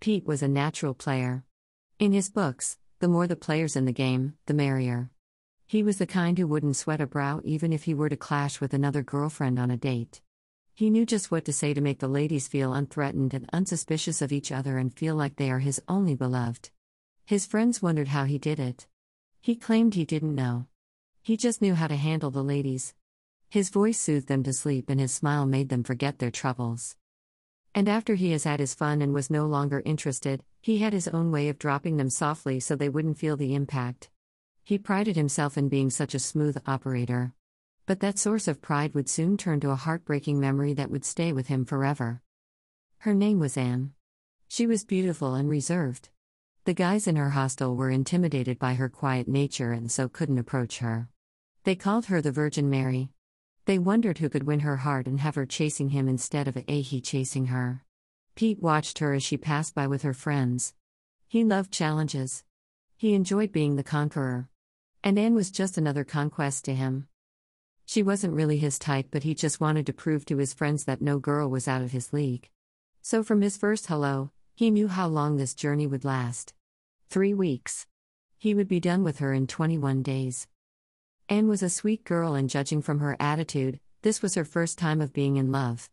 Pete was a natural player. In his books, the more the players in the game, the merrier. He was the kind who wouldn't sweat a brow even if he were to clash with another girlfriend on a date. He knew just what to say to make the ladies feel unthreatened and unsuspicious of each other and feel like they are his only beloved. His friends wondered how he did it. He claimed he didn't know. He just knew how to handle the ladies. His voice soothed them to sleep and his smile made them forget their troubles. And after he has had his fun and was no longer interested, he had his own way of dropping them softly so they wouldn't feel the impact. He prided himself in being such a smooth operator. But that source of pride would soon turn to a heartbreaking memory that would stay with him forever. Her name was Anne. She was beautiful and reserved. The guys in her hostel were intimidated by her quiet nature and so couldn't approach her. They called her the Virgin Mary. They wondered who could win her heart and have her chasing him instead of he chasing her. Pete watched her as she passed by with her friends. He loved challenges. He enjoyed being the conqueror. And Anne was just another conquest to him. She wasn't really his type, but he just wanted to prove to his friends that no girl was out of his league. So from his first hello, he knew how long this journey would last. 3 weeks. He would be done with her in 21 days. Anne was a sweet girl, and judging from her attitude, this was her first time of being in love.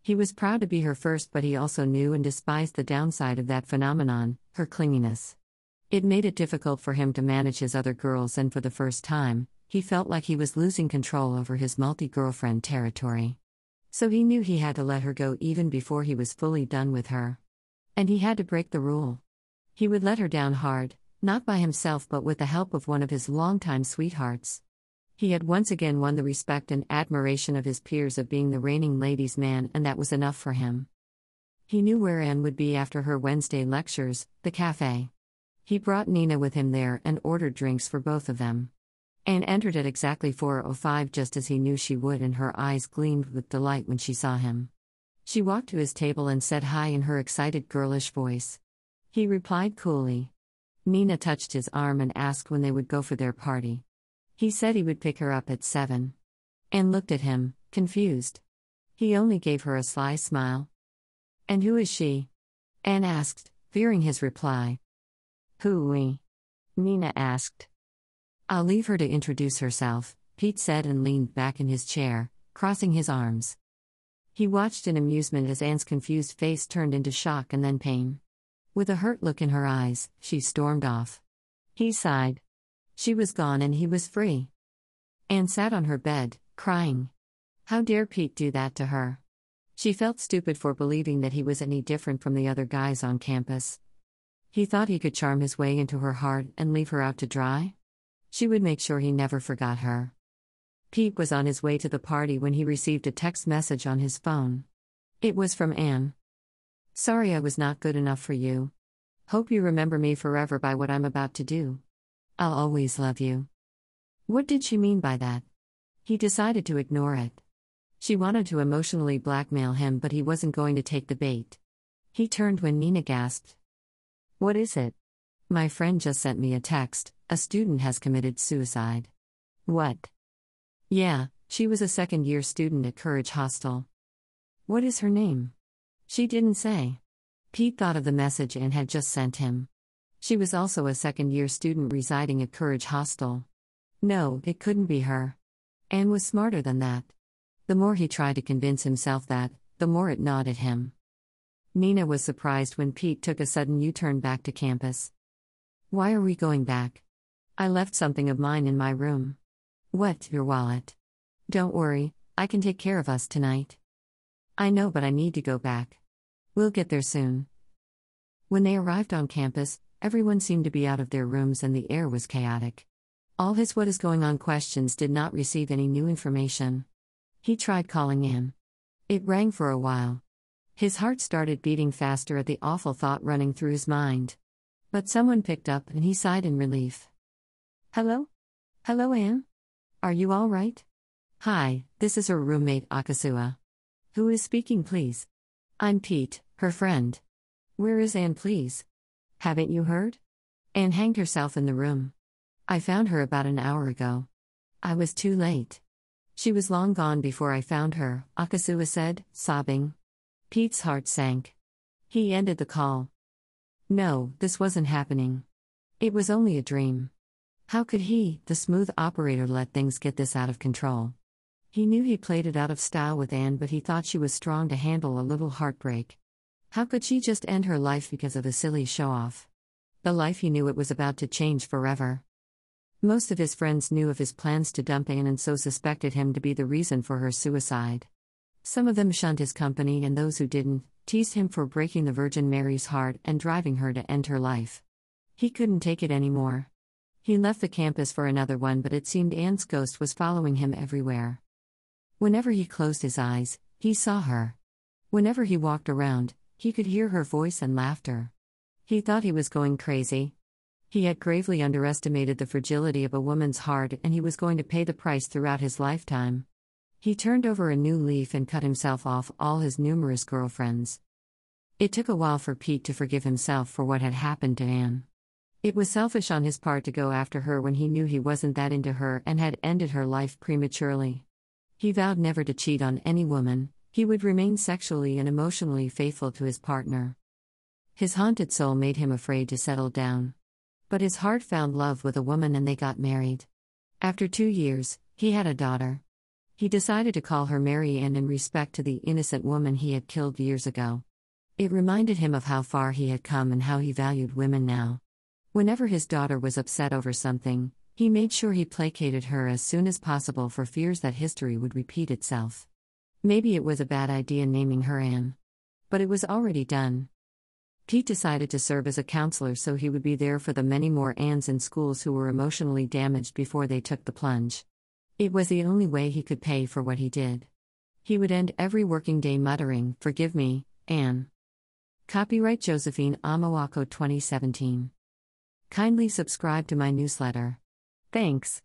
He was proud to be her first, but he also knew and despised the downside of that phenomenon, her clinginess. It made it difficult for him to manage his other girls, and for the first time, he felt like he was losing control over his multi-girlfriend territory. So he knew he had to let her go even before he was fully done with her. And he had to break the rule. He would let her down hard, not by himself but with the help of one of his longtime sweethearts. He had once again won the respect and admiration of his peers of being the reigning ladies' man, and that was enough for him. He knew where Anne would be after her Wednesday lectures, the cafe. He brought Nina with him there and ordered drinks for both of them. Anne entered at exactly 4:05 just as he knew she would, and her eyes gleamed with delight when she saw him. She walked to his table and said hi in her excited girlish voice. He replied coolly. Nina touched his arm and asked when they would go for their party. He said he would pick her up at 7. Anne looked at him, confused. He only gave her a sly smile. "And who is she?" Anne asked, fearing his reply. "Who we?" Nina asked. "I'll leave her to introduce herself," Pete said, and leaned back in his chair, crossing his arms. He watched in amusement as Anne's confused face turned into shock and then pain. With a hurt look in her eyes, she stormed off. He sighed. She was gone and he was free. Anne sat on her bed, crying. How dare Pete do that to her? She felt stupid for believing that he was any different from the other guys on campus. He thought he could charm his way into her heart and leave her out to dry. She would make sure he never forgot her. Pete was on his way to the party when he received a text message on his phone. It was from Anne. "Sorry I was not good enough for you. Hope you remember me forever by what I'm about to do. I'll always love you." What did she mean by that? He decided to ignore it. She wanted to emotionally blackmail him, but he wasn't going to take the bait. He turned when Nina gasped. "What is it?" "My friend just sent me a text. A student has committed suicide." "What?" "Yeah, she was a second-year student at Courage Hostel." "What is her name?" "She didn't say." Pete thought of the message Anne had just sent him. She was also a second-year student residing at Courage Hostel. No, it couldn't be her. Anne was smarter than that. The more he tried to convince himself that, the more it gnawed at him. Nina was surprised when Pete took a sudden U-turn back to campus. "Why are we going back? I left something of mine in my room." "What?" "Your wallet." "Don't worry, I can take care of us tonight." "I know, but I need to go back." "We'll get there soon." When they arrived on campus, everyone seemed to be out of their rooms and the air was chaotic. All his "what is going on" questions did not receive any new information. He tried calling Anne. It rang for a while. His heart started beating faster at the awful thought running through his mind. But someone picked up and he sighed in relief. "Hello? Hello, Anne? Are you all right?" "Hi, this is her roommate Akasua." "Who is speaking, please?" "I'm Pete, her friend." "Where is Anne, please?" "Haven't you heard? Anne hanged herself in the room. I found her about an hour ago. I was too late. She was long gone before I found her," Akasua said, sobbing. Pete's heart sank. He ended the call. No, this wasn't happening. It was only a dream. How could he, the smooth operator, let things get this out of control? He knew he played it out of style with Anne, but he thought she was strong to handle a little heartbreak. How could she just end her life because of a silly show-off? The life he knew it was about to change forever. Most of his friends knew of his plans to dump Anne and so suspected him to be the reason for her suicide. Some of them shunned his company, and those who didn't teased him for breaking the Virgin Mary's heart and driving her to end her life. He couldn't take it anymore. He left the campus for another one, but it seemed Anne's ghost was following him everywhere. Whenever he closed his eyes, he saw her. Whenever he walked around, he could hear her voice and laughter. He thought he was going crazy. He had gravely underestimated the fragility of a woman's heart, and he was going to pay the price throughout his lifetime. He turned over a new leaf and cut himself off all his numerous girlfriends. It took a while for Pete to forgive himself for what had happened to Anne. It was selfish on his part to go after her when he knew he wasn't that into her and had ended her life prematurely. He vowed never to cheat on any woman. He would remain sexually and emotionally faithful to his partner. His haunted soul made him afraid to settle down. But his heart found love with a woman, and they got married. After 2 years, he had a daughter. He decided to call her Mary Ann in respect to the innocent woman he had killed years ago. It reminded him of how far he had come and how he valued women now. Whenever his daughter was upset over something, he made sure he placated her as soon as possible for fears that history would repeat itself. Maybe it was a bad idea naming her Anne. But it was already done. Pete decided to serve as a counselor so he would be there for the many more Annes in schools who were emotionally damaged before they took the plunge. It was the only way he could pay for what he did. He would end every working day muttering, "Forgive me, Anne." Copyright Josephine Amoako 2017. Kindly subscribe to my newsletter. Thanks.